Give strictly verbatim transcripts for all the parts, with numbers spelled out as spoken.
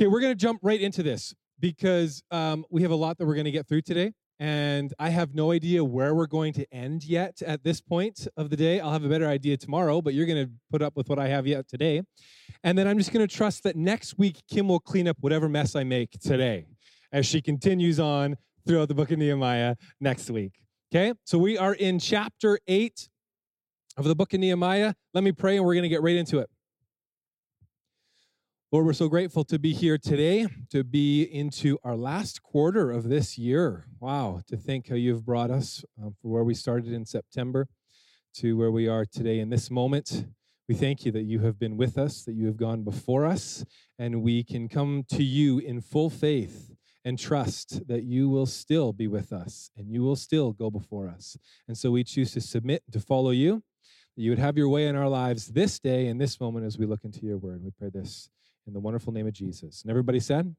Okay, we're going to jump right into this because um, we have a lot that we're going to get through today, and I have no idea where we're going to end yet at this point of the day. I'll have a better idea tomorrow, but you're going to put up with what I have yet today. And then I'm just going to trust that next week, Kim will clean up whatever mess I make today as she continues on throughout the book of Nehemiah next week. Okay, so we are in chapter eight of the book of Nehemiah. Let me pray, and we're going to get right into it. Lord, we're so grateful to be here today, to be into our last quarter of this year. Wow, to think how you've brought us um, from where we started in September to where we are today in this moment. We thank you that you have been with us, that you have gone before us, and we can come to you in full faith and trust that you will still be with us and you will still go before us. And so we choose to submit to follow you, that you would have your way in our lives this day and this moment as we look into your word. We pray this in the wonderful name of Jesus. And everybody said,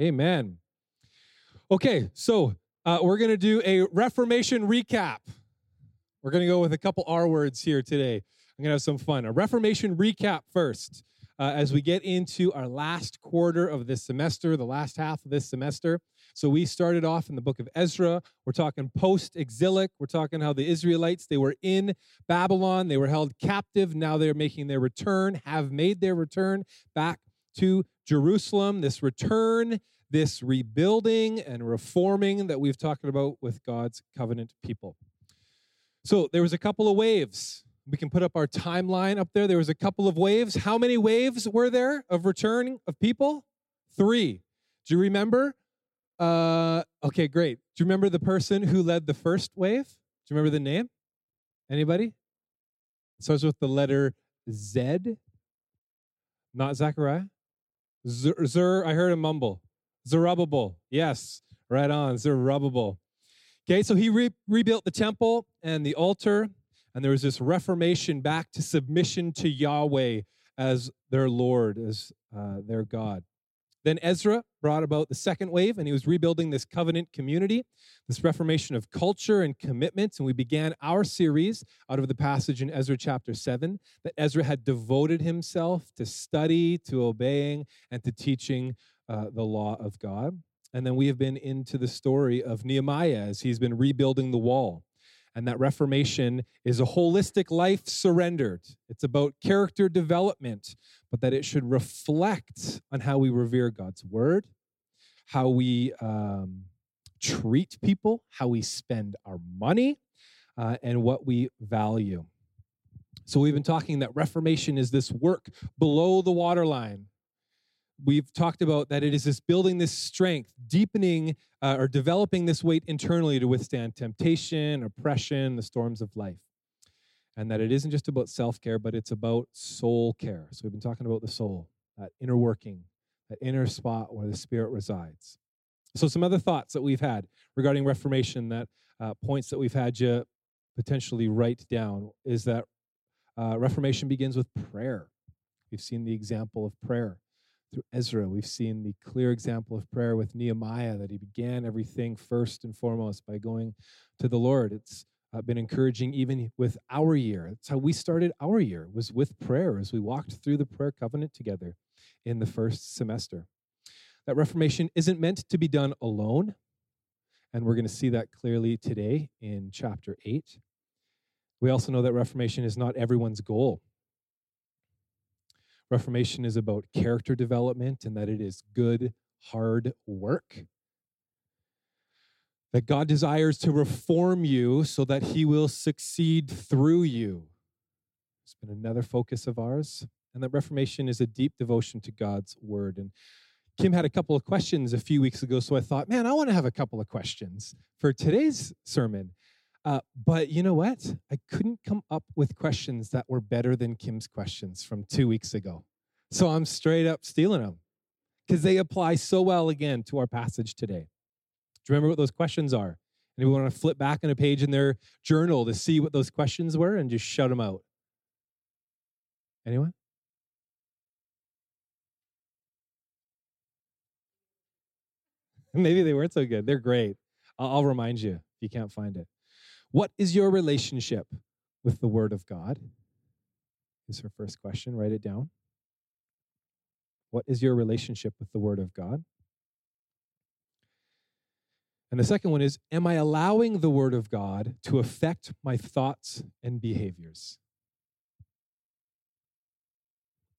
amen. Okay, so uh, we're going to do a Reformation recap. We're going to go with a couple R words here today. I'm going to have some fun. A Reformation recap first. Uh, as we get into our last quarter of this semester, the last half of this semester. So we started off in the book of Ezra. We're talking post-exilic. We're talking how the Israelites, they were in Babylon. They were held captive. Now they're making their return, have made their return back to Jerusalem. This return, this rebuilding and reforming that we've talked about with God's covenant people. So there was a couple of waves. We can put up our timeline up there. There was a couple of waves. How many waves were there of return of people? Three. Do you remember? Uh, okay, great. Do you remember the person who led the first wave? Do you remember the name? Anybody? It starts with the letter Z. Not Zechariah. Zer, Zer, I heard him mumble. Zerubbabel. Yes, right on. Zerubbabel. Okay, so he re- rebuilt the temple and the altar. And there was this reformation back to submission to Yahweh as their Lord, as uh, their God. Then Ezra brought about the second wave, and he was rebuilding this covenant community, this reformation of culture and commitments. And we began our series out of the passage in Ezra chapter seven, that Ezra had devoted himself to study, to obeying, and to teaching uh, the law of God. And then we have been into the story of Nehemiah as he's been rebuilding the wall. And that reformation is a holistic life surrendered. It's about character development, but that it should reflect on how we revere God's word, how we um, treat people, how we spend our money, uh, and what we value. So we've been talking that reformation is this work below the waterline. We've talked about that it is this building this strength, deepening uh, or developing this weight internally to withstand temptation, oppression, the storms of life. And that it isn't just about self-care, but it's about soul care. So we've been talking about the soul, that inner working, that inner spot where the spirit resides. So some other thoughts that we've had regarding Reformation, that uh, points that we've had you potentially write down, is that uh, Reformation begins with prayer. We've seen the example of prayer. Through Ezra, we've seen the clear example of prayer with Nehemiah, that he began everything first and foremost by going to the Lord. It's uh, been encouraging even with our year. That's how we started our year, was with prayer as we walked through the prayer covenant together in the first semester. That Reformation isn't meant to be done alone, and we're going to see that clearly today in chapter eight. We also know that Reformation is not everyone's goal. Reformation is about character development, and that it is good, hard work. That God desires to reform you so that he will succeed through you. It's been another focus of ours. And that Reformation is a deep devotion to God's word. And Kim had a couple of questions a few weeks ago, so I thought, man, I want to have a couple of questions for today's sermon. Uh, but you know what? I couldn't come up with questions that were better than Kim's questions from two weeks ago. So I'm straight up stealing them because they apply so well, again, to our passage today. Do you remember what those questions are? And we want to flip back on a page in their journal to see what those questions were and just shout them out. Anyone? Maybe they weren't so good. They're great. I'll, I'll remind you if you can't find it. What is your relationship with the Word of God? Is her first question. Write it down. What is your relationship with the Word of God? And the second one is, am I allowing the Word of God to affect my thoughts and behaviors?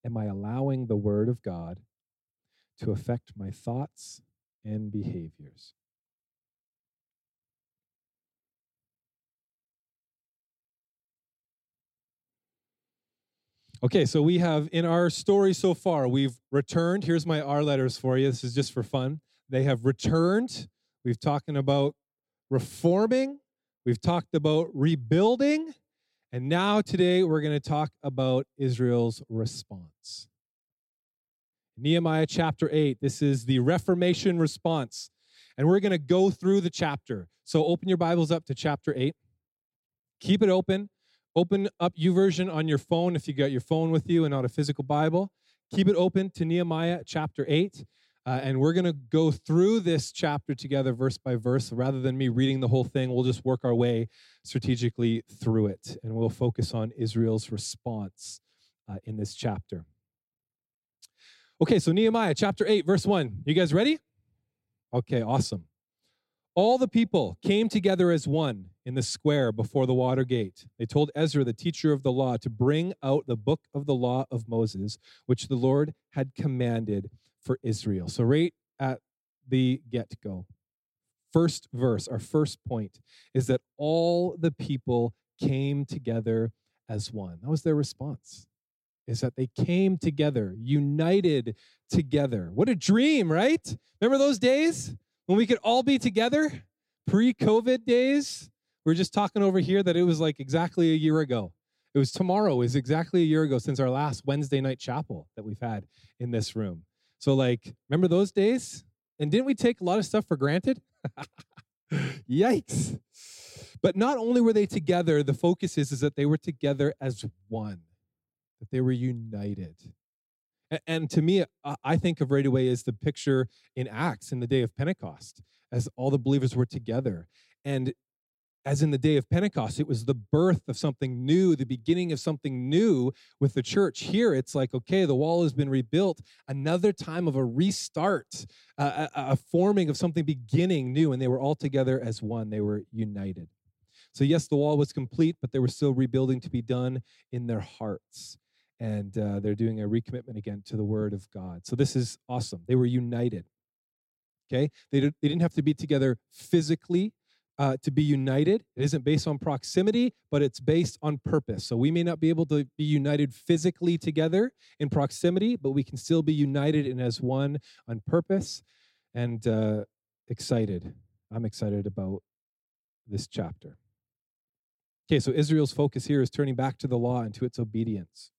Am I allowing the Word of God to affect my thoughts and behaviors? Okay, so we have, in our story so far, we've returned. Here's my R letters for you. This is just for fun. They have returned. We've talked about reforming. We've talked about rebuilding. And now today we're going to talk about Israel's response. Nehemiah chapter eight. This is the Reformation response. And we're going to go through the chapter. So open your Bibles up to chapter eight. Keep it open. Open up YouVersion on your phone if you got your phone with you and not a physical Bible. Keep it open to Nehemiah chapter eight. Uh, and we're going to go through this chapter together verse by verse. Rather than me reading the whole thing, we'll just work our way strategically through it. And we'll focus on Israel's response uh, in this chapter. Okay, so Nehemiah chapter eight, verse one. You guys ready? Okay, awesome. All the people came together as one in the square before the water gate. They told Ezra, the teacher of the law, to bring out the book of the law of Moses, which the Lord had commanded for Israel. So right at the get-go, first verse, our first point, is that all the people came together as one. That was their response, is that they came together, united together. What a dream, right? Remember those days? When we could all be together, pre-COVID days, we were just talking over here that it was like exactly a year ago. It was tomorrow is exactly a year ago since our last Wednesday night chapel that we've had in this room. So like, remember those days? And didn't we take a lot of stuff for granted? Yikes. But not only were they together, the focus is, is that they were together as one, that they were united. And to me, I think of right away as the picture in Acts in the day of Pentecost, as all the believers were together. And as in the day of Pentecost, it was the birth of something new, the beginning of something new with the church. Here, it's like, okay, the wall has been rebuilt, another time of a restart, a, a forming of something beginning new, and they were all together as one. They were united. So yes, the wall was complete, but there was still rebuilding to be done in their hearts. And uh, they're doing a recommitment again to the Word of God. So this is awesome. They were united, okay? They, did, they didn't have to be together physically uh, to be united. It isn't based on proximity, but it's based on purpose. So we may not be able to be united physically together in proximity, but we can still be united and as one on purpose. And uh, excited. I'm excited about this chapter. Okay, so Israel's focus here is turning back to the law and to its obedience.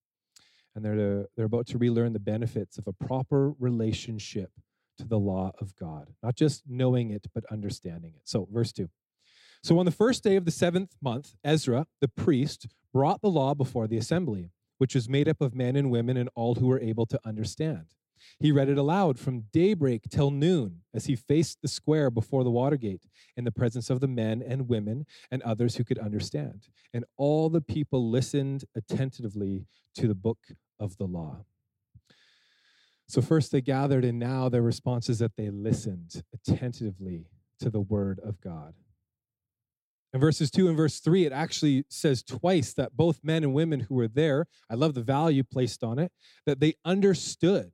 And they're to, they're about to relearn the benefits of a proper relationship to the law of God. Not just knowing it, but understanding it. So, verse two. So on the first day of the seventh month, Ezra, the priest, brought the law before the assembly, which was made up of men and women and all who were able to understand. He read it aloud from daybreak till noon as he faced the square before the water gate in the presence of the men and women and others who could understand. And all the people listened attentively to the book of the law. So first they gathered, and now their response is that they listened attentively to the Word of God. In verses two and verse three, it actually says twice that both men and women who were there, I love the value placed on it, that they understood.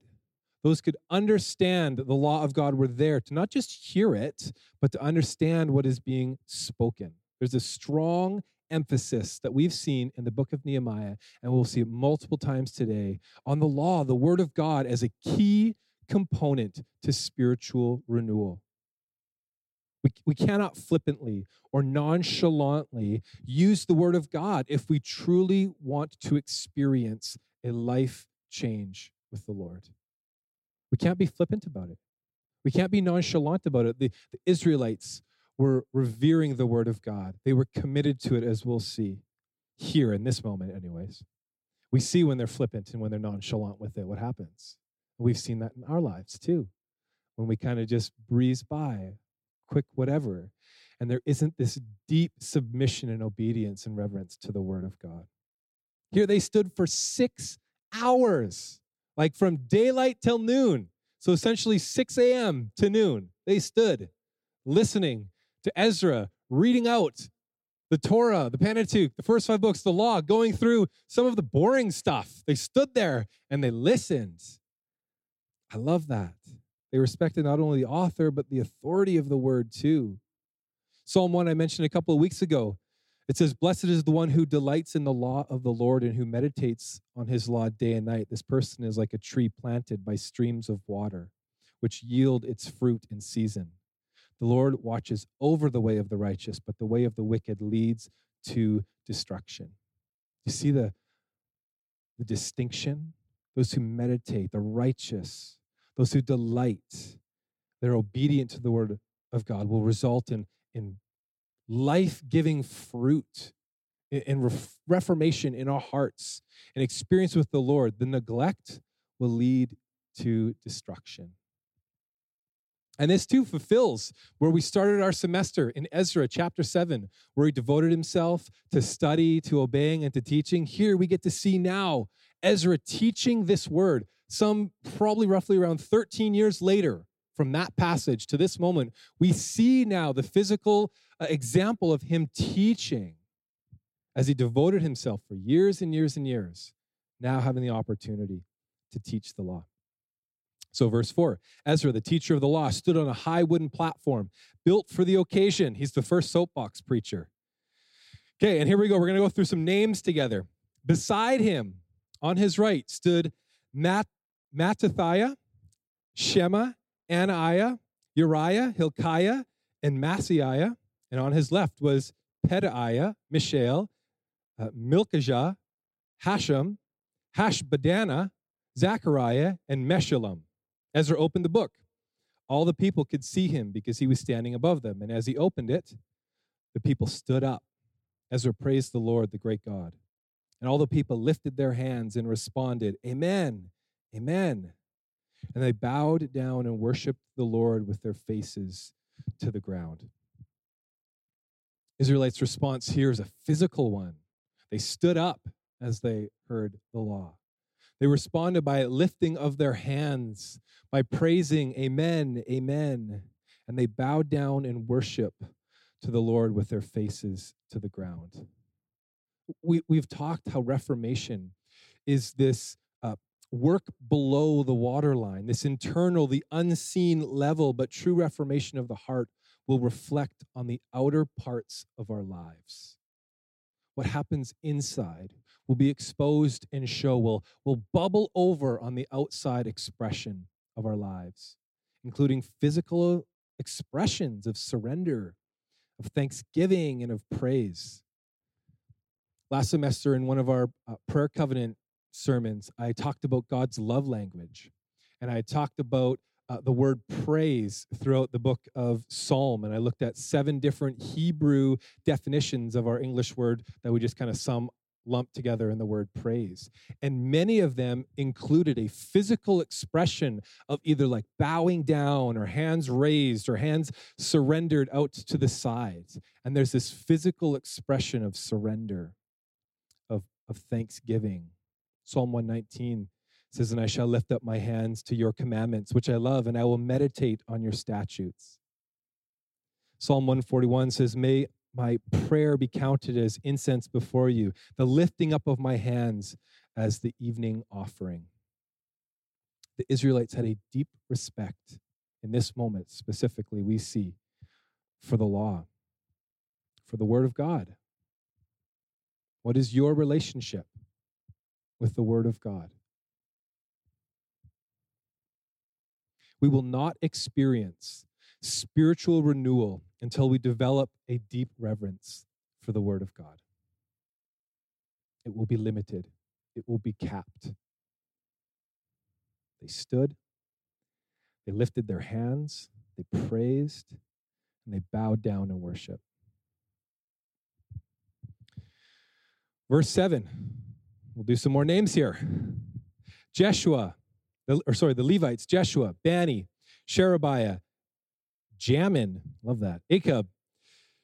Those could understand the law of God were there to not just hear it, but to understand what is being spoken. There's a strong emphasis that we've seen in the book of Nehemiah, and we'll see it multiple times today, on the law, the Word of God, as a key component to spiritual renewal. We, we cannot flippantly or nonchalantly use the Word of God if we truly want to experience a life change with the Lord. We can't be flippant about it. We can't be nonchalant about it. The, the Israelites were revering the Word of God. They were committed to it, as we'll see here in this moment anyways. We see when they're flippant and when they're nonchalant with it, what happens. We've seen that in our lives too, when we kind of just breeze by, quick whatever, and there isn't this deep submission and obedience and reverence to the Word of God. Here they stood for six hours like from daylight till noon. So essentially six a.m. to noon, they stood listening to Ezra, reading out the Torah, the Pentateuch, the first five books, the law, going through some of the boring stuff. They stood there and they listened. I love that. They respected not only the author, but the authority of the word too. Psalm one, I mentioned a couple of weeks ago. It says, blessed is the one who delights in the law of the Lord and who meditates on his law day and night. This person is like a tree planted by streams of water, which yield its fruit in season. The Lord watches over the way of the righteous, but the way of the wicked leads to destruction. You see the, the distinction? Those who meditate, the righteous, those who delight, they're obedient to the word of God, will result in, in life-giving fruit and reformation in our hearts and experience with the Lord. The neglect will lead to destruction. And this too fulfills where we started our semester in Ezra chapter seven, where he devoted himself to study, to obeying, and to teaching. Here we get to see now Ezra teaching this word, some probably roughly around thirteen years later. From that passage to this moment, we see now the physical example of him teaching as he devoted himself for years and years and years, now having the opportunity to teach the law. So verse four, Ezra, the teacher of the law, stood on a high wooden platform built for the occasion. He's the first soapbox preacher. Okay, and here we go. We're going to go through some names together. Beside him, on his right, stood Matt, Mattathiah, Shema, Anaiah, Uriah, Hilkiah, and Maaseiah. And on his left was Pediah, Mishael, uh, Milchajah, Hashem, Hashbadanah, Zechariah, and Meshullam. Ezra opened the book. All the people could see him because he was standing above them. And as he opened it, the people stood up. Ezra praised the Lord, the great God. And all the people lifted their hands and responded, Amen, Amen. And they bowed down and worshiped the Lord with their faces to the ground. Israelites' response here is a physical one. They stood up as they heard the law. They responded by lifting of their hands, by praising, Amen, Amen. And they bowed down in worship to the Lord with their faces to the ground. We, we've talked how Reformation is this work below the waterline, this internal, the unseen level, but true reformation of the heart will reflect on the outer parts of our lives. What happens inside will be exposed and show, will, will bubble over on the outside expression of our lives, including physical expressions of surrender, of thanksgiving, and of praise. Last semester in one of our uh, prayer covenant sermons, I talked about God's love language, and I talked about uh, the word praise throughout the book of Psalm, and I looked at seven different Hebrew definitions of our English word that we just kind of sum lumped together in the word praise, and many of them included a physical expression of either like bowing down or hands raised or hands surrendered out to the sides, and there's this physical expression of surrender, of, of thanksgiving. Psalm one nineteen says, and I shall lift up my hands to your commandments, which I love, and I will meditate on your statutes. Psalm one forty-one says, may my prayer be counted as incense before you, the lifting up of my hands as the evening offering. The Israelites had a deep respect in this moment, specifically we see, for the law, for the word of God. What is your relationship with the word of God? We will not experience spiritual renewal until we develop a deep reverence for the word of God. It will be limited. It will be capped. They stood, they lifted their hands, they praised, and they bowed down in worship. Verse seven. We'll do some more names here. Jeshua, the, or sorry, the Levites, Jeshua, Bani, Sherebiah, Jamin, love that, Achab,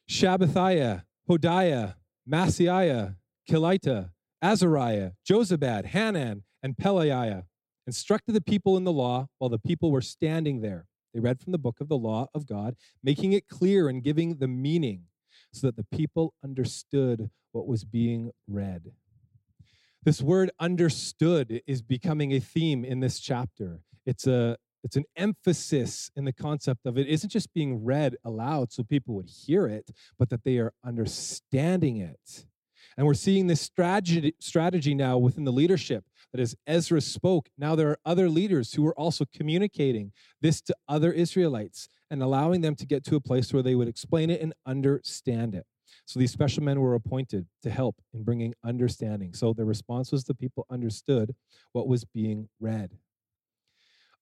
Shabbathiah, Hodiah, Maaseiah, Kelita, Azariah, Jozabad, Hanan, and Peliah. instructed the people in the law while the people were standing there. They read from the book of the law of God, making it clear and giving the meaning so that the people understood what was being read. This word understood is becoming a theme in this chapter. It's a It's an emphasis in the concept of it isn't just being read aloud so people would hear it, but that they are understanding it. And we're seeing this strategy, strategy now within the leadership, that as Ezra spoke, now there are other leaders who are also communicating this to other Israelites and allowing them to get to a place where they would explain it and understand it. So these special men were appointed to help in bringing understanding. So the response was the people understood what was being read.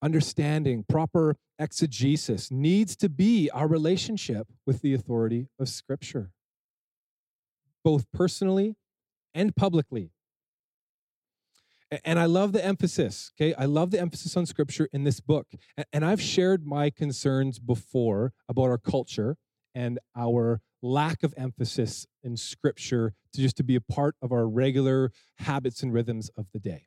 Understanding, proper exegesis needs to be our relationship with the authority of Scripture, both personally and publicly. And I love the emphasis, okay? I love the emphasis on Scripture in this book. And I've shared my concerns before about our culture and our lack of emphasis in Scripture to just to be a part of our regular habits and rhythms of the day.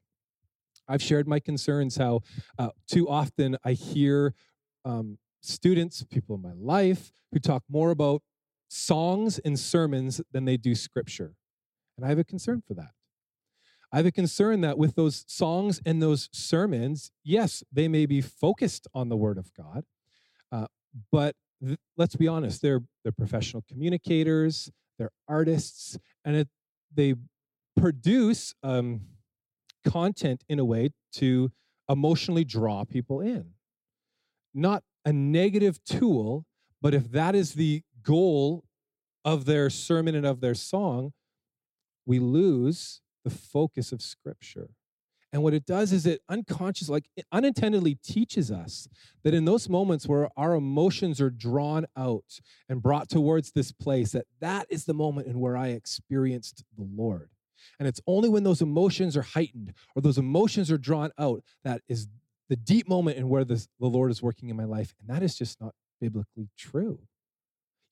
I've shared my concerns how uh, too often I hear um, students, people in my life, who talk more about songs and sermons than they do Scripture. And I have a concern for that. I have a concern that with those songs and those sermons, yes, they may be focused on the Word of God, uh, but th- let's be honest, they're, they're professional communicators, they're artists, and it, they produce... Um, content in a way to emotionally draw people in. Not a negative tool, but if that is the goal of their sermon and of their song, we lose the focus of Scripture. And what it does is it unconsciously, like it unintentionally teaches us that in those moments where our emotions are drawn out and brought towards this place, that that is the moment in where I experienced the Lord. And it's only when those emotions are heightened or those emotions are drawn out that is the deep moment in where this, the Lord is working in my life. And that is just not biblically true.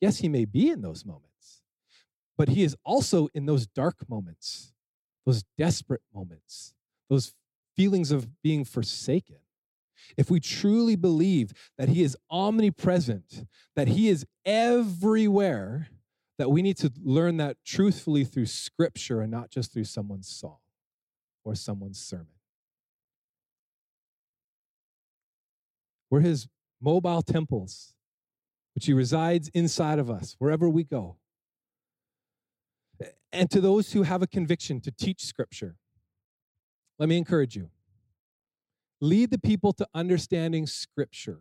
Yes, he may be in those moments, but he is also in those dark moments, those desperate moments, those feelings of being forsaken. If we truly believe that he is omnipresent, that he is everywhere, that we need to learn that truthfully through Scripture and not just through someone's song or someone's sermon. We're his mobile temples, which he resides inside of us wherever we go. And to those who have a conviction to teach Scripture, let me encourage you. Lead the people to understanding Scripture.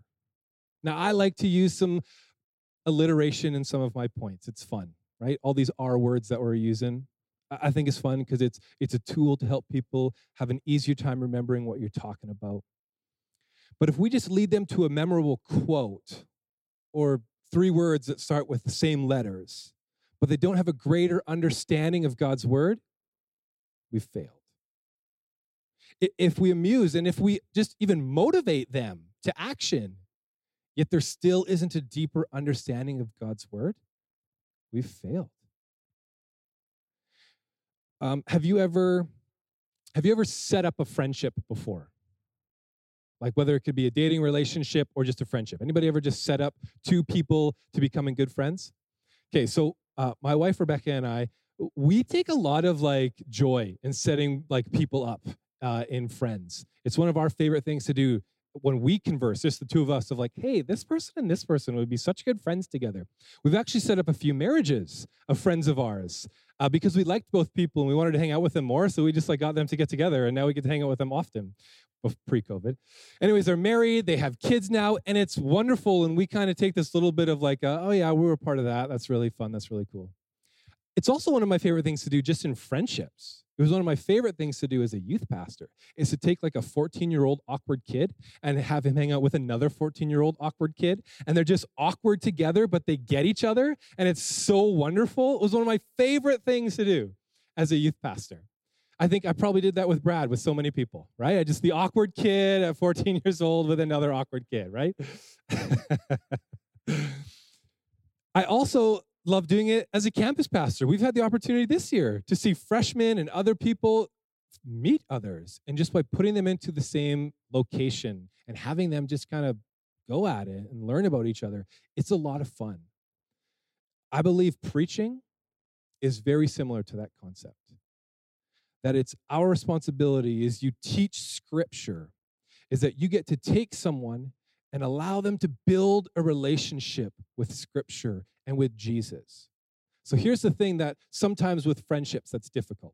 Now, I like to use some alliteration in some of my points. It's fun, right? All these R words that we're using, I think it's fun because it's it's a tool to help people have an easier time remembering what you're talking about. But if we just lead them to a memorable quote or three words that start with the same letters, but they don't have a greater understanding of God's word, we've failed. If we amuse and if we just even motivate them to action, yet there still isn't a deeper understanding of God's word, we've failed. Um, have you ever, have you ever set up a friendship before? Like whether it could be a dating relationship or just a friendship. Anybody ever just set up two people to becoming good friends? Okay, so uh, my wife Rebecca and I, we take a lot of like joy in setting like people up uh, in friends. It's one of our favorite things to do. When we converse, just the two of us, of like, hey, this person and this person would be such good friends together. We've actually set up a few marriages of friends of ours uh, because we liked both people and we wanted to hang out with them more. So we just like got them to get together and now we get to hang out with them often pre-COVID. Anyways, they're married, they have kids now, and it's wonderful. And we kind of take this little bit of like, uh, oh yeah, we were part of that. That's really fun. That's really cool. It's also one of my favorite things to do just in friendships. It was one of my favorite things to do as a youth pastor is to take like a fourteen-year-old awkward kid and have him hang out with another fourteen-year-old awkward kid. And they're just awkward together, but they get each other. And it's so wonderful. It was one of my favorite things to do as a youth pastor. I think I probably did that with Brad with so many people, right? I just the awkward kid at fourteen years old with another awkward kid, right? I also... love doing it as a campus pastor. We've had the opportunity this year to see freshmen and other people meet others, and just by putting them into the same location and having them just kind of go at it and learn about each other, it's a lot of fun. I believe preaching is very similar to that concept, that it's our responsibility is you teach Scripture, is that you get to take someone and allow them to build a relationship with Scripture and with Jesus. So here's the thing that sometimes with friendships that's difficult.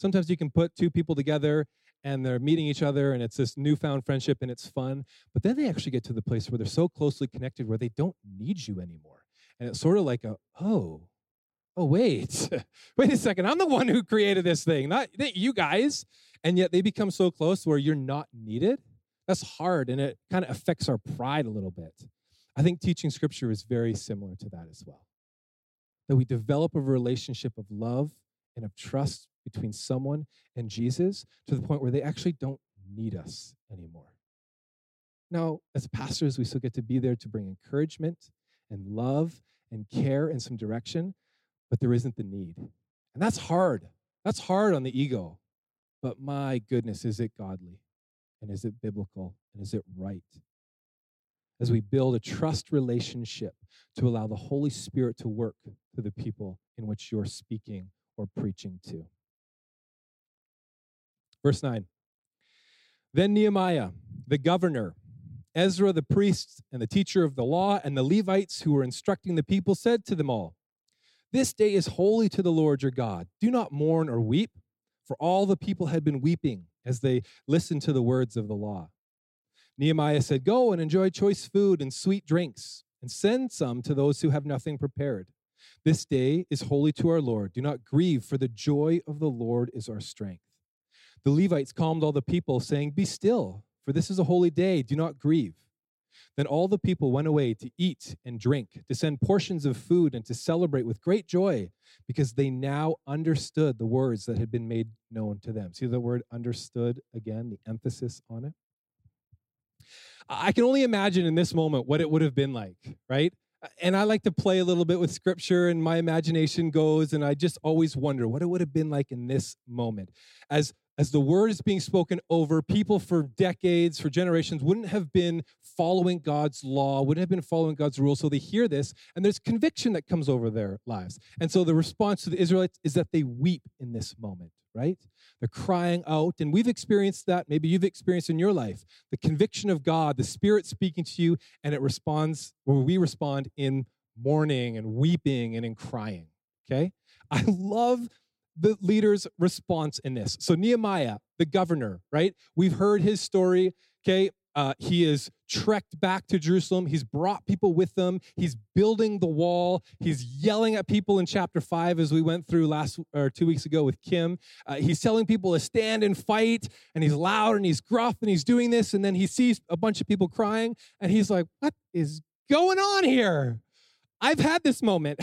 Sometimes you can put two people together and they're meeting each other and it's this newfound friendship and it's fun, but then they actually get to the place where they're so closely connected where they don't need you anymore. And it's sort of like a, oh, oh, wait, wait a second. I'm the one who created this thing, not you guys. And yet they become so close where you're not needed. That's hard, and it kind of affects our pride a little bit. I think teaching Scripture is very similar to that as well, that we develop a relationship of love and of trust between someone and Jesus to the point where they actually don't need us anymore. Now, as pastors, we still get to be there to bring encouragement and love and care and some direction, but there isn't the need. And that's hard. That's hard on the ego. But my goodness, is it godly? And is it biblical? And is it right? As we build a trust relationship to allow the Holy Spirit to work through the people in which you're speaking or preaching to. Verse nine. Then Nehemiah, the governor, Ezra, the priest, and the teacher of the law, and the Levites who were instructing the people said to them all, "This day is holy to the Lord your God. Do not mourn or weep," for all the people had been weeping as they listened to the words of the law. Nehemiah said, "Go and enjoy choice food and sweet drinks, and send some to those who have nothing prepared. This day is holy to our Lord. Do not grieve, for the joy of the Lord is our strength." The Levites calmed all the people, saying, "Be still, for this is a holy day. Do not grieve." Then all the people went away to eat and drink, to send portions of food, and to celebrate with great joy, because they now understood the words that had been made known to them. See the word understood again, the emphasis on it? I can only imagine in this moment what it would have been like, right? And I like to play a little bit with Scripture, and my imagination goes, and I just always wonder what it would have been like in this moment. As As the word is being spoken over, people for decades, for generations, wouldn't have been following God's law, wouldn't have been following God's rules. So they hear this, and there's conviction that comes over their lives. And so the response to the Israelites is that they weep in this moment, right? They're crying out, and we've experienced that. Maybe you've experienced in your life the conviction of God, the Spirit speaking to you, and it responds, or we respond in mourning and weeping and in crying, okay? I love the leader's response in this. So Nehemiah, the governor, right? We've heard his story, okay? Uh, he is trekked back to Jerusalem. He's brought people with him. He's building the wall. He's yelling at people in chapter five, as we went through last or two weeks ago with Kim. Uh, he's telling people to stand and fight, and he's loud, and he's gruff, and he's doing this, and then he sees a bunch of people crying, and he's like, what is going on here? I've had this moment.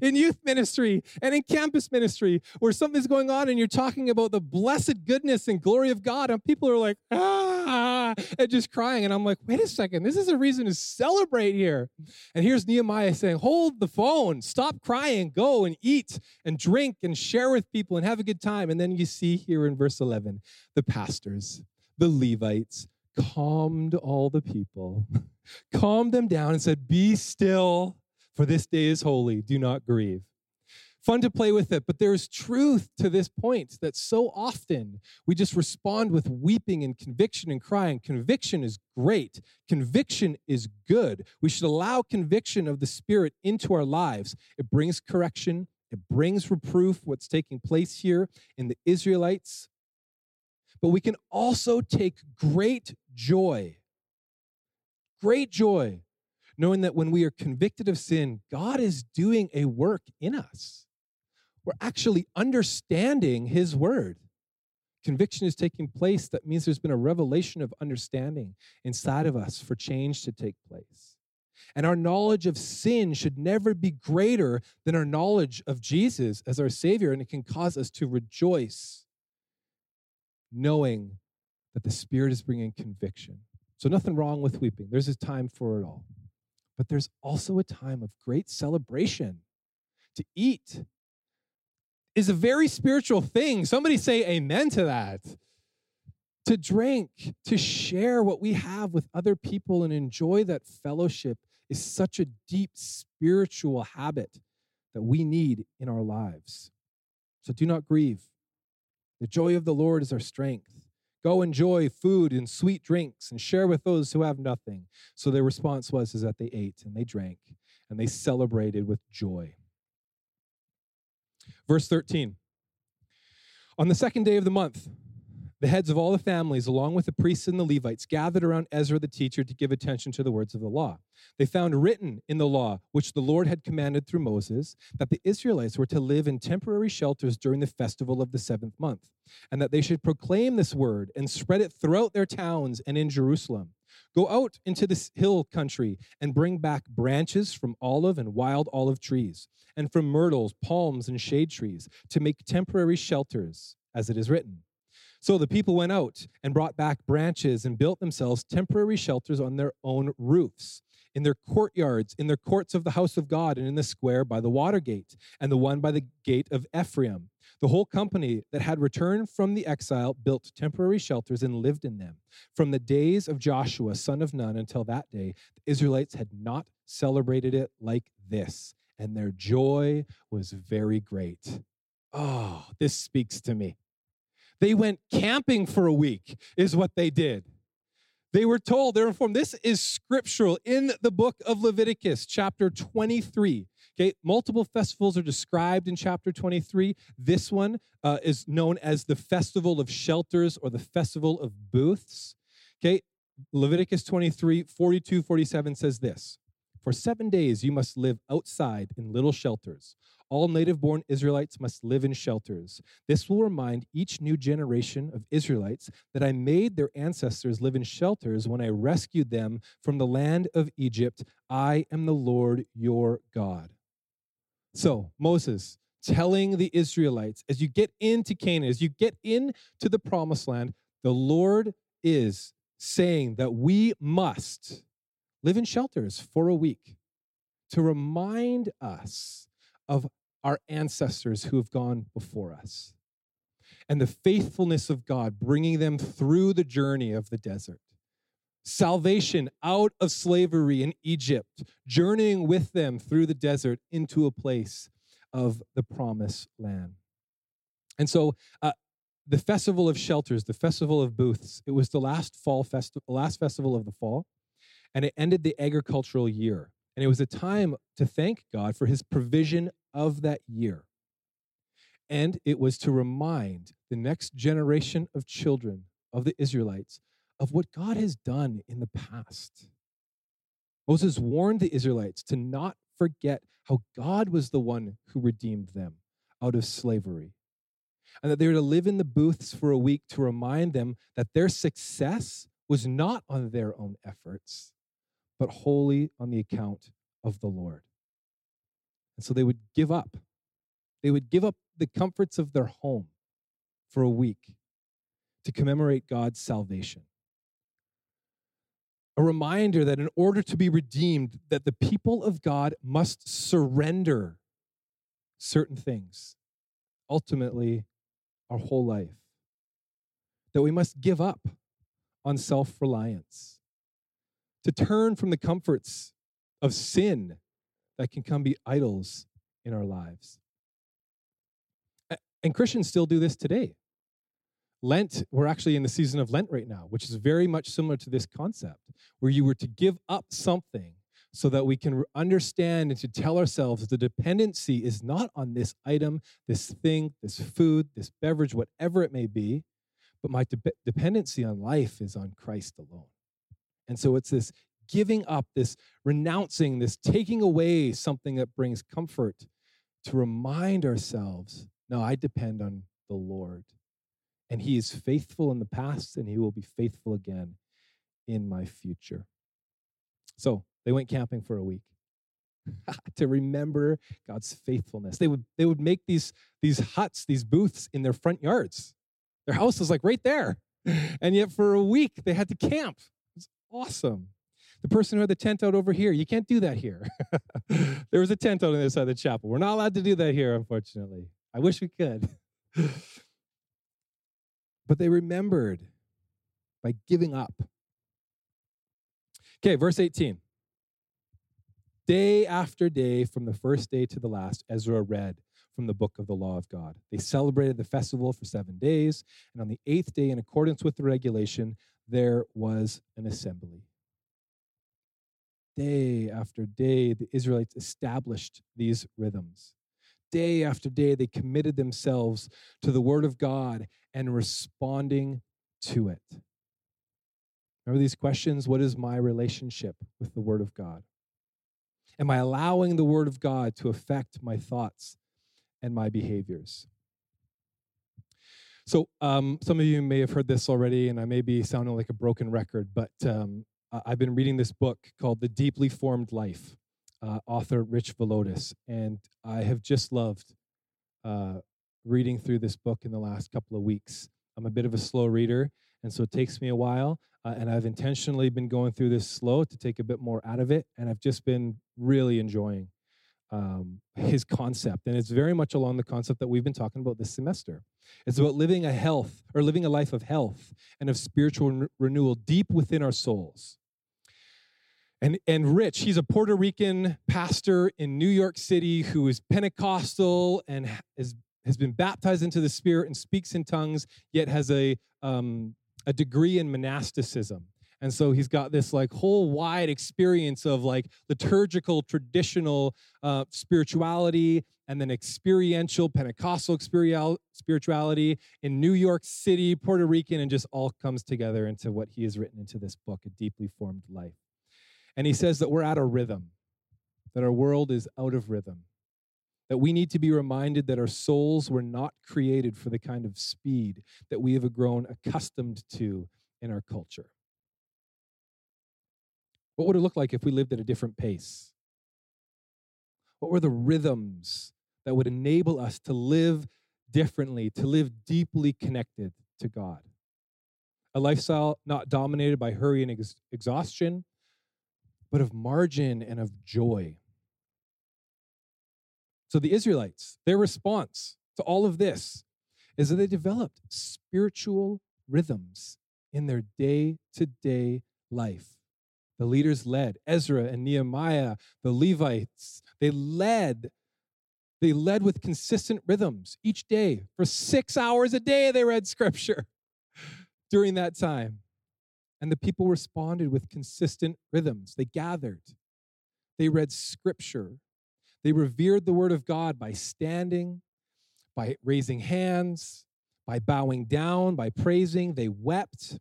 In youth ministry and in campus ministry where something's going on and you're talking about the blessed goodness and glory of God, and people are like, ah, and just crying. And I'm like, wait a second, this is a reason to celebrate here. And here's Nehemiah saying, hold the phone, stop crying, go and eat and drink and share with people and have a good time. And then you see here in verse eleven, the pastors, the Levites, calmed all the people, calmed them down and said, be still, for this day is holy, do not grieve. Fun to play with it, but there's truth to this point that so often we just respond with weeping and conviction and crying. Conviction is great. Conviction is good. We should allow conviction of the Spirit into our lives. It brings correction. It brings reproof, what's taking place here in the Israelites. But we can also take great joy, great joy, knowing that when we are convicted of sin, God is doing a work in us. We're actually understanding His word. Conviction is taking place. That means there's been a revelation of understanding inside of us for change to take place. And our knowledge of sin should never be greater than our knowledge of Jesus as our Savior, and it can cause us to rejoice knowing that the Spirit is bringing conviction. So nothing wrong with weeping. There's a time for it all. But there's also a time of great celebration, to eat. is a very spiritual thing. Somebody say amen to that. To drink, to share what we have with other people and enjoy that fellowship is such a deep spiritual habit that we need in our lives. So do not grieve. The joy of the Lord is our strength. Go enjoy food and sweet drinks and share with those who have nothing. So their response was is that they ate and they drank and they celebrated with joy. Verse thirteen. On the second day of the month, the heads of all the families, along with the priests and the Levites, gathered around Ezra the teacher to give attention to the words of the law. They found written in the law, which the Lord had commanded through Moses, that the Israelites were to live in temporary shelters during the festival of the seventh month, and that they should proclaim this word and spread it throughout their towns and in Jerusalem. Go out into this hill country and bring back branches from olive and wild olive trees, and from myrtles, palms, and shade trees, to make temporary shelters, as it is written. So the people went out and brought back branches and built themselves temporary shelters on their own roofs, in their courtyards, in their courts of the house of God, and in the square by the water gate, and the one by the gate of Ephraim. The whole company that had returned from the exile built temporary shelters and lived in them. From the days of Joshua, son of Nun, until that day, the Israelites had not celebrated it like this, and their joy was very great. Oh, this speaks to me. They went camping for a week is what they did. They were told, they're informed, this is scriptural in the book of Leviticus, chapter twenty-three. Okay, multiple festivals are described in chapter twenty-three. This one uh, is known as the Festival of Shelters or the Festival of Booths. Okay, Leviticus twenty-three, forty-two, forty-seven says this. For seven days you must live outside in little shelters. All native-born Israelites must live in shelters. This will remind each new generation of Israelites that I made their ancestors live in shelters when I rescued them from the land of Egypt. I am the Lord your God. So Moses telling the Israelites, as you get into Canaan, as you get into the promised land, the Lord is saying that we must live in shelters for a week to remind us of our ancestors who have gone before us and the faithfulness of God bringing them through the journey of the desert. Salvation out of slavery in Egypt, journeying with them through the desert into a place of the promised land. And so uh, the Festival of Shelters, the Festival of Booths, it was the last fall festi- last festival of the fall, and it ended the agricultural year. And it was a time to thank God for his provision of that year. And it was to remind the next generation of children of the Israelites of what God has done in the past. Moses warned the Israelites to not forget how God was the one who redeemed them out of slavery, and that they were to live in the booths for a week to remind them that their success was not on their own efforts, but wholly on the account of the Lord. And so they would give up. They would give up the comforts of their home for a week to commemorate God's salvation. A reminder that in order to be redeemed, that the people of God must surrender certain things, ultimately our whole life. That we must give up on self-reliance, to turn from the comforts of sin that can come be idols in our lives. And Christians still do this today. Lent, we're actually in the season of Lent right now, which is very much similar to this concept, where you were to give up something so that we can understand and to tell ourselves the dependency is not on this item, this thing, this food, this beverage, whatever it may be, but my de- dependency on life is on Christ alone. And so it's this giving up, this renouncing, this taking away something that brings comfort to remind ourselves, no, I depend on the Lord. And he is faithful in the past, and he will be faithful again in my future. So they went camping for a week to remember God's faithfulness. They would, they would make these, these huts, these booths in their front yards. Their house was like right there. And yet for a week, they had to camp. Awesome. The person who had the tent out over here, you can't do that here. There was a tent out on the other side of the chapel. We're not allowed to do that here, unfortunately. I wish we could. But they remembered by giving up. Okay, verse eighteen. Day after day, from the first day to the last, Ezra read from the book of the law of God. They celebrated the festival for seven days, and on the eighth day, in accordance with the regulation, there was an assembly. Day after day, the Israelites established these rhythms. Day after day, they committed themselves to the word of God and responding to it. Remember these questions? What is my relationship with the word of God? Am I allowing the word of God to affect my thoughts and my behaviors? So um, some of you may have heard this already, and I may be sounding like a broken record, but um, I've been reading this book called The Deeply Formed Life. Uh, author Rich Velotis, and I have just loved uh, reading through this book in the last couple of weeks. I'm a bit of a slow reader, and so it takes me a while, uh, and I've intentionally been going through this slow to take a bit more out of it, and I've just been really enjoying um, his concept, and it's very much along the concept that we've been talking about this semester. It's about living a health, or living a life of health and of spiritual re- renewal deep within our souls. And and Rich, he's a Puerto Rican pastor in New York City who is Pentecostal and has, has been baptized into the Spirit and speaks in tongues, yet has a um, a degree in monasticism. And so he's got this like whole wide experience of like liturgical, traditional uh, spirituality and then experiential, Pentecostal spirituality in New York City, Puerto Rican, and just all comes together into what he has written into this book, A Deeply Formed Life. And he says that we're out of rhythm, that our world is out of rhythm, that we need to be reminded that our souls were not created for the kind of speed that we have grown accustomed to in our culture. What would it look like if we lived at a different pace? What were the rhythms that would enable us to live differently, to live deeply connected to God? A lifestyle not dominated by hurry and ex- exhaustion, but of margin and of joy. So the Israelites, their response to all of this is that they developed spiritual rhythms in their day-to-day life. The leaders led. Ezra and Nehemiah, the Levites, they led. They led with consistent rhythms each day. For six hours a day, they read scripture during that time. And the people responded with consistent rhythms. They gathered. They read scripture. They revered the word of God by standing, by raising hands, by bowing down, by praising. They wept.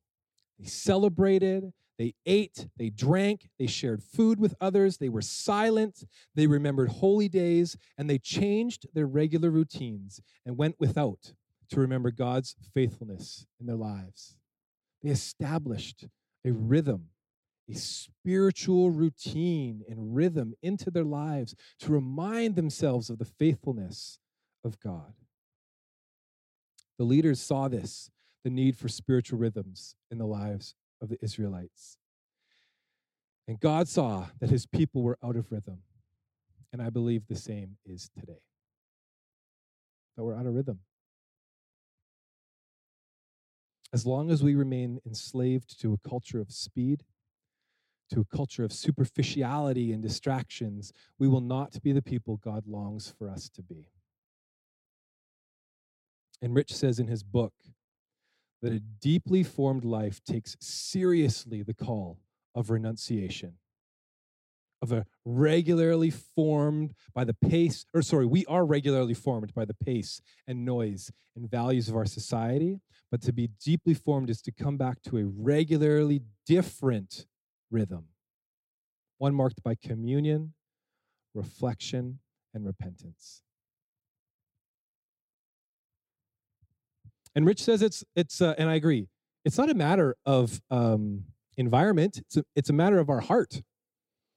They celebrated. They ate. They drank. They shared food with others. They were silent. They remembered holy days. And they changed their regular routines and went without to remember God's faithfulness in their lives. They established a rhythm, a spiritual routine and rhythm into their lives to remind themselves of the faithfulness of God. The leaders saw this, the need for spiritual rhythms in the lives of the Israelites. And God saw that his people were out of rhythm. And I believe the same is today. That we're out of rhythm. As long as we remain enslaved to a culture of speed, to a culture of superficiality and distractions, we will not be the people God longs for us to be. And Rich says in his book that a deeply formed life takes seriously the call of renunciation, of a regularly formed by the pace, or sorry, we are regularly formed by the pace and noise and values of our society, but to be deeply formed is to come back to a regularly different rhythm, one marked by communion, reflection, and repentance. And Rich says it's, it's uh, and I agree, it's not a matter of um, environment, it's a, it's a matter of our heart.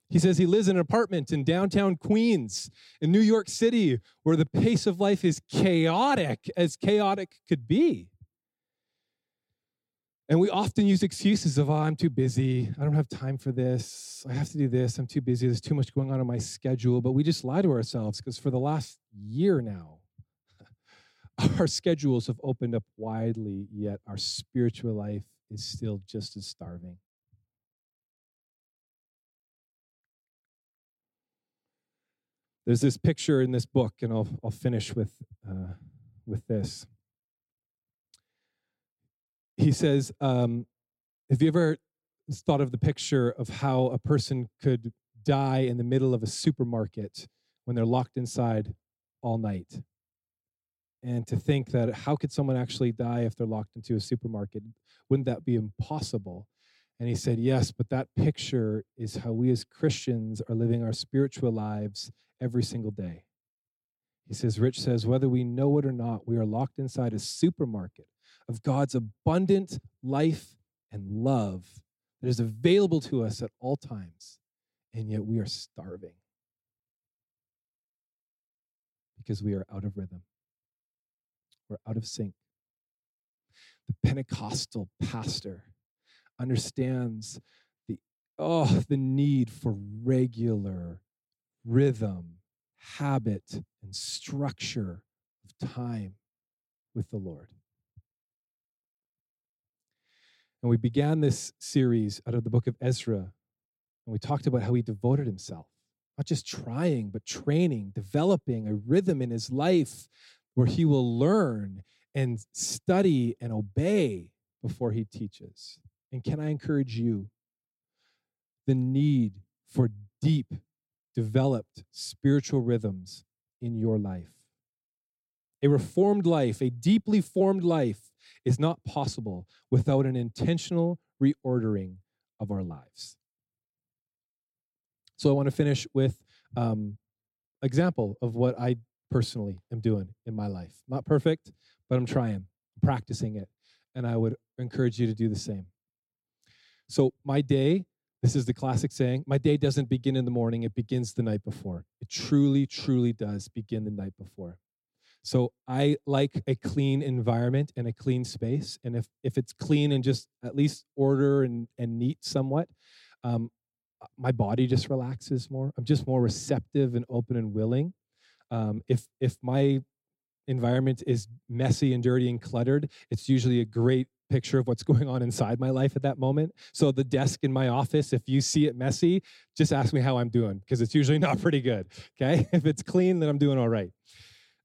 He says he lives in an apartment in downtown Queens, in New York City, where the pace of life is chaotic, as chaotic could be. And we often use excuses of, oh, I'm too busy, I don't have time for this, I have to do this, I'm too busy, there's too much going on in my schedule. But we just lie to ourselves because for the last year now, Our schedules have opened up widely, yet our spiritual life is still just as starving. There's this picture in this book, and I'll I'll finish with uh, with this. He says, um, have you ever thought of the picture of how a person could die in the middle of a supermarket when they're locked inside all night? And to think that how could someone actually die if they're locked into a supermarket? Wouldn't that be impossible? And he said, yes, but that picture is how we as Christians are living our spiritual lives every single day. He says, Rich says, whether we know it or not, we are locked inside a supermarket of God's abundant life and love that is available to us at all times. And yet we are starving because we are out of rhythm. We're out of sync. The Pentecostal pastor understands the oh the need for regular rhythm, habit, and structure of time with the Lord. And we began this series out of the book of Ezra, and we talked about how he devoted himself, not just trying, but training, developing a rhythm in his life where he will learn and study and obey before he teaches. And can I encourage you? The need for deep, developed spiritual rhythms in your life. A reformed life, a deeply formed life, is not possible without an intentional reordering of our lives. So I want to finish with um, example of what I personally am doing in my life. Not perfect, but I'm trying, I'm practicing it. And I would encourage you to do the same. So my day, this is the classic saying, my day doesn't begin in the morning, it begins the night before. It truly, truly does begin the night before. So I like a clean environment and a clean space. And if if it's clean and just at least order and, and neat somewhat, um, my body just relaxes more. I'm just more receptive and open and willing. Um, if if my environment is messy and dirty and cluttered, it's usually a great picture of what's going on inside my life at that moment. So the desk in my office, if you see it messy, just ask me how I'm doing, because it's usually not pretty good, okay? If it's clean, then I'm doing all right.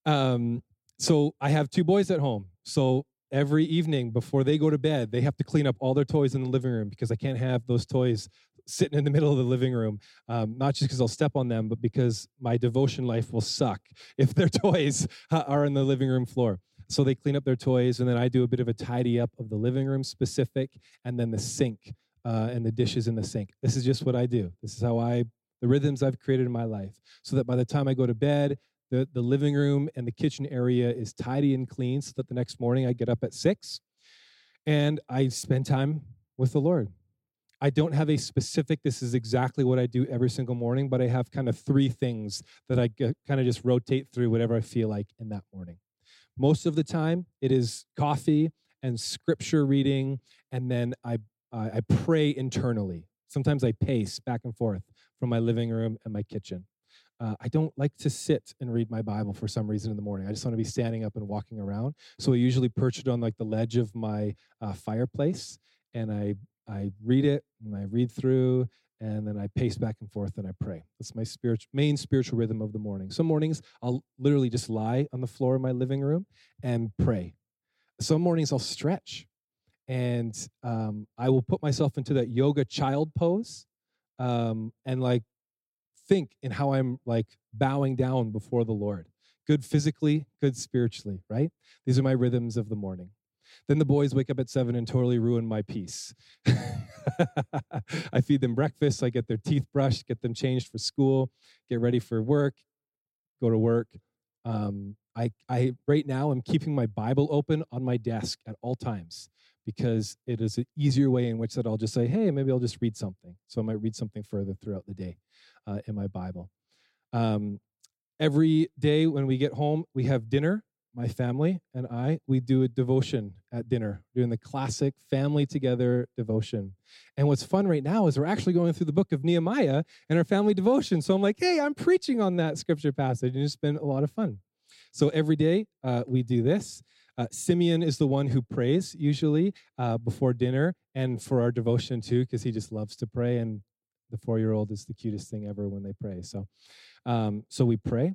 Um, so I have two boys at home. So every evening before they go to bed, they have to clean up all their toys in the living room, because I can't have those toys sitting in the middle of the living room, um, not just because I'll step on them, but because my devotion life will suck if their toys uh, are in the living room floor. So they clean up their toys, and then I do a bit of a tidy up of the living room specific, and then the sink uh, and the dishes in the sink. This is just what I do. This is how I, the rhythms I've created in my life, so that by the time I go to bed, the, the living room and the kitchen area is tidy and clean, so that the next morning I get up at six and I spend time with the Lord. I don't have a specific, this is exactly what I do every single morning, but I have kind of three things that I get, kind of just rotate through whatever I feel like in that morning. Most of the time, it is coffee and scripture reading, and then I uh, I pray internally. Sometimes I pace back and forth from my living room and my kitchen. Uh, I don't like to sit and read my Bible for some reason in the morning. I just want to be standing up and walking around. So I usually perch it on like the ledge of my uh, fireplace, and I I read it, and I read through, and then I pace back and forth, and I pray. That's my spiritual, main spiritual rhythm of the morning. Some mornings, I'll literally just lie on the floor of my living room and pray. Some mornings, I'll stretch, and um, I will put myself into that yoga child pose um, and, like, think in how I'm, like, bowing down before the Lord. Good physically, good spiritually, right? These are my rhythms of the morning. Then the boys wake up at seven and totally ruin my peace. I feed them breakfast. I get their teeth brushed, get them changed for school, get ready for work, go to work. Um, I, I right now I'm keeping my Bible open on my desk at all times, because it is an easier way in which that I'll just say, hey, maybe I'll just read something. So I might read something further throughout the day uh, in my Bible. Um, every day when we get home, we have dinner. My family and I, we do a devotion at dinner, doing the classic family together devotion. And what's fun right now is we're actually going through the book of Nehemiah and our family devotion. So I'm like, hey, I'm preaching on that scripture passage, and it's been a lot of fun. So every day uh, we do this. Uh, Simeon is the one who prays usually uh, before dinner and for our devotion too, because he just loves to pray. And the four-year-old is the cutest thing ever when they pray. So, um, so we pray.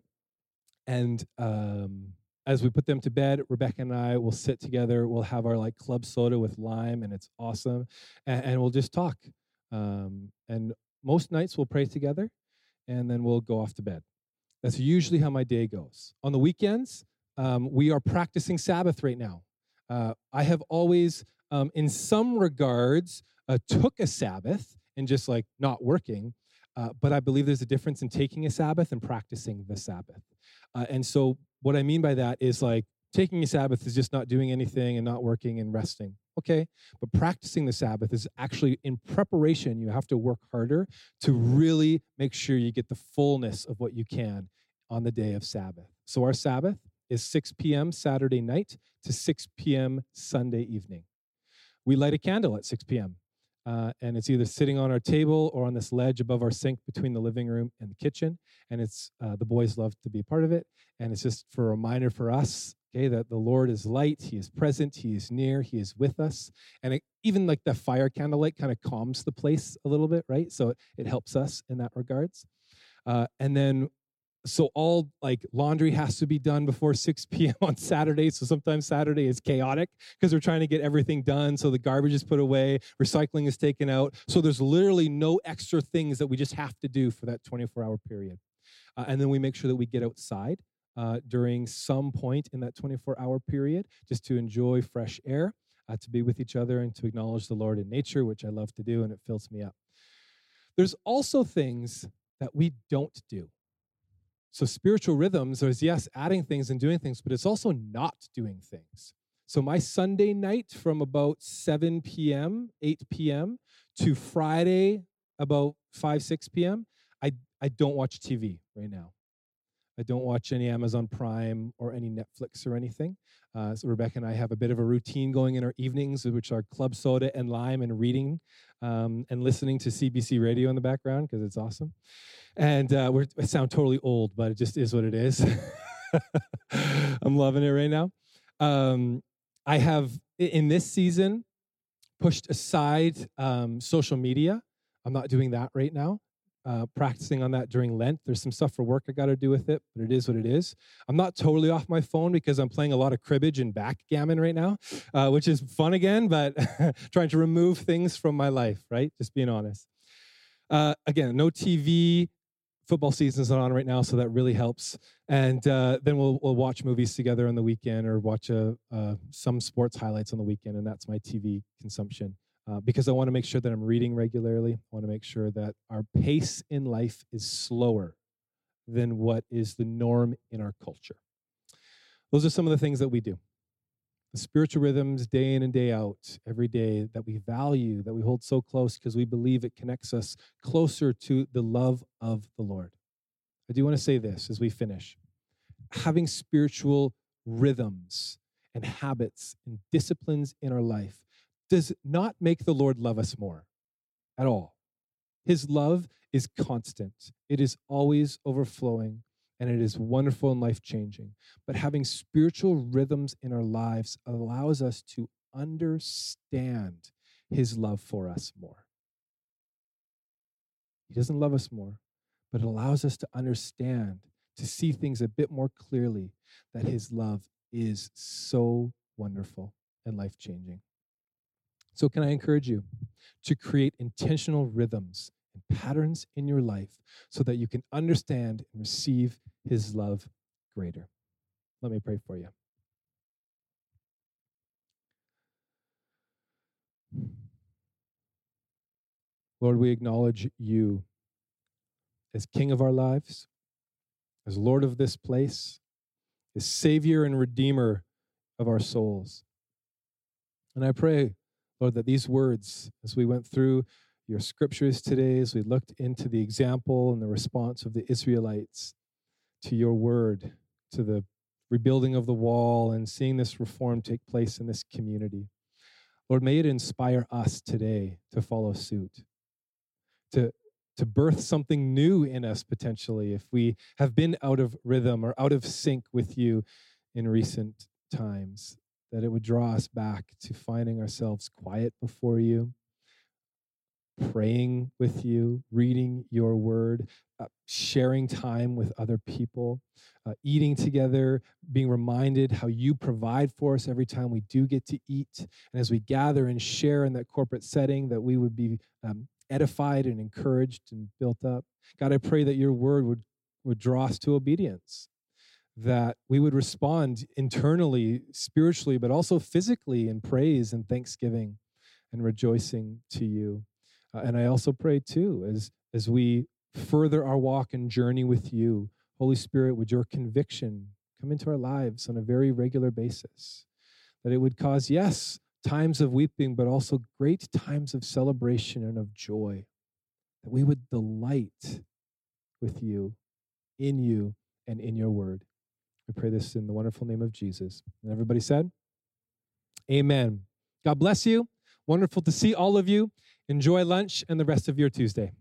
And um, as we put them to bed, Rebecca and I will sit together. We'll have our like club soda with lime, and it's awesome. And, and we'll just talk. Um, and most nights we'll pray together, and then we'll go off to bed. That's usually how my day goes. On the weekends, um, we are practicing Sabbath right now. Uh, I have always, um, in some regards, uh, took a Sabbath and just like not working. Uh, but I believe there's a difference in taking a Sabbath and practicing the Sabbath. Uh, and so what I mean by that is like taking a Sabbath is just not doing anything and not working and resting. Okay, but practicing the Sabbath is actually in preparation. You have to work harder to really make sure you get the fullness of what you can on the day of Sabbath. So our Sabbath is six p.m. Saturday night to six p.m. Sunday evening. We light a candle at six p.m. Uh, and it's either sitting on our table or on this ledge above our sink between the living room and the kitchen. And it's uh, the boys love to be a part of it. And it's just for a reminder for us, okay, that the Lord is light, He is present, He is near, He is with us. And it, even like the fire candlelight kind of calms the place a little bit, right? So it, it helps us in that regards. Uh, and then, so all like laundry has to be done before six p.m. on Saturday. So sometimes Saturday is chaotic because we're trying to get everything done. So the garbage is put away, recycling is taken out. So there's literally no extra things that we just have to do for that twenty-four hour period. Uh, and then we make sure that we get outside uh, during some point in that twenty-four hour period just to enjoy fresh air, uh, to be with each other and to acknowledge the Lord in nature, which I love to do and it fills me up. There's also things that we don't do. So spiritual rhythms is, yes, adding things and doing things, but it's also not doing things. So my Sunday night from about seven p.m., eight p.m. to Friday about five, six p.m., I, I don't watch T V right now. I don't watch any Amazon Prime or any Netflix or anything. Uh, so Rebecca and I have a bit of a routine going in our evenings, which are club soda and lime and reading um, and listening to C B C radio in the background because it's awesome. And uh, we're, I sound totally old, but it just is what it is. I'm loving it right now. Um, I have, in this season, pushed aside um, social media. I'm not doing that right now. Uh, practicing on that during Lent. There's some stuff for work I got to do with it, but it is what it is. I'm not totally off my phone because I'm playing a lot of cribbage and backgammon right now, uh, which is fun again, but trying to remove things from my life, right? Just being honest. Uh, again, no T V. Football season's not on right now, so that really helps. And uh, then we'll we'll watch movies together on the weekend or watch a, uh, some sports highlights on the weekend, and that's my T V consumption. Uh, because I want to make sure that I'm reading regularly. I want to make sure that our pace in life is slower than what is the norm in our culture. Those are some of the things that we do. The spiritual rhythms day in and day out, every day that we value, that we hold so close because we believe it connects us closer to the love of the Lord. I do want to say this as we finish. Having spiritual rhythms and habits and disciplines in our life does not make the Lord love us more at all. His love is constant. It is always overflowing, and it is wonderful and life-changing. But having spiritual rhythms in our lives allows us to understand His love for us more. He doesn't love us more, but it allows us to understand, to see things a bit more clearly, that His love is so wonderful and life-changing. So can I encourage you to create intentional rhythms and patterns in your life so that you can understand and receive His love greater? Let me pray for you. Lord, we acknowledge You as King of our lives, as Lord of this place, as Savior and Redeemer of our souls. And I pray, Lord, that these words, as we went through Your scriptures today, as we looked into the example and the response of the Israelites to Your word, to the rebuilding of the wall and seeing this reform take place in this community, Lord, may it inspire us today to follow suit, to to birth something new in us potentially if we have been out of rhythm or out of sync with you in recent times, that it would draw us back to finding ourselves quiet before you, praying with you, reading your word, uh, sharing time with other people, uh, eating together, being reminded how you provide for us every time we do get to eat. And as we gather and share in that corporate setting, that we would be um, edified and encouraged and built up. God, I pray that your word would, would draw us to obedience, that we would respond internally, spiritually, but also physically in praise and thanksgiving and rejoicing to you. Uh, and I also pray too, as, as we further our walk and journey with you, Holy Spirit, would your conviction come into our lives on a very regular basis, that it would cause, yes, times of weeping, but also great times of celebration and of joy, that we would delight with you, in you, and in your word. We pray this in the wonderful name of Jesus. And everybody said, amen. God bless you. Wonderful to see all of you. Enjoy lunch and the rest of your Tuesday.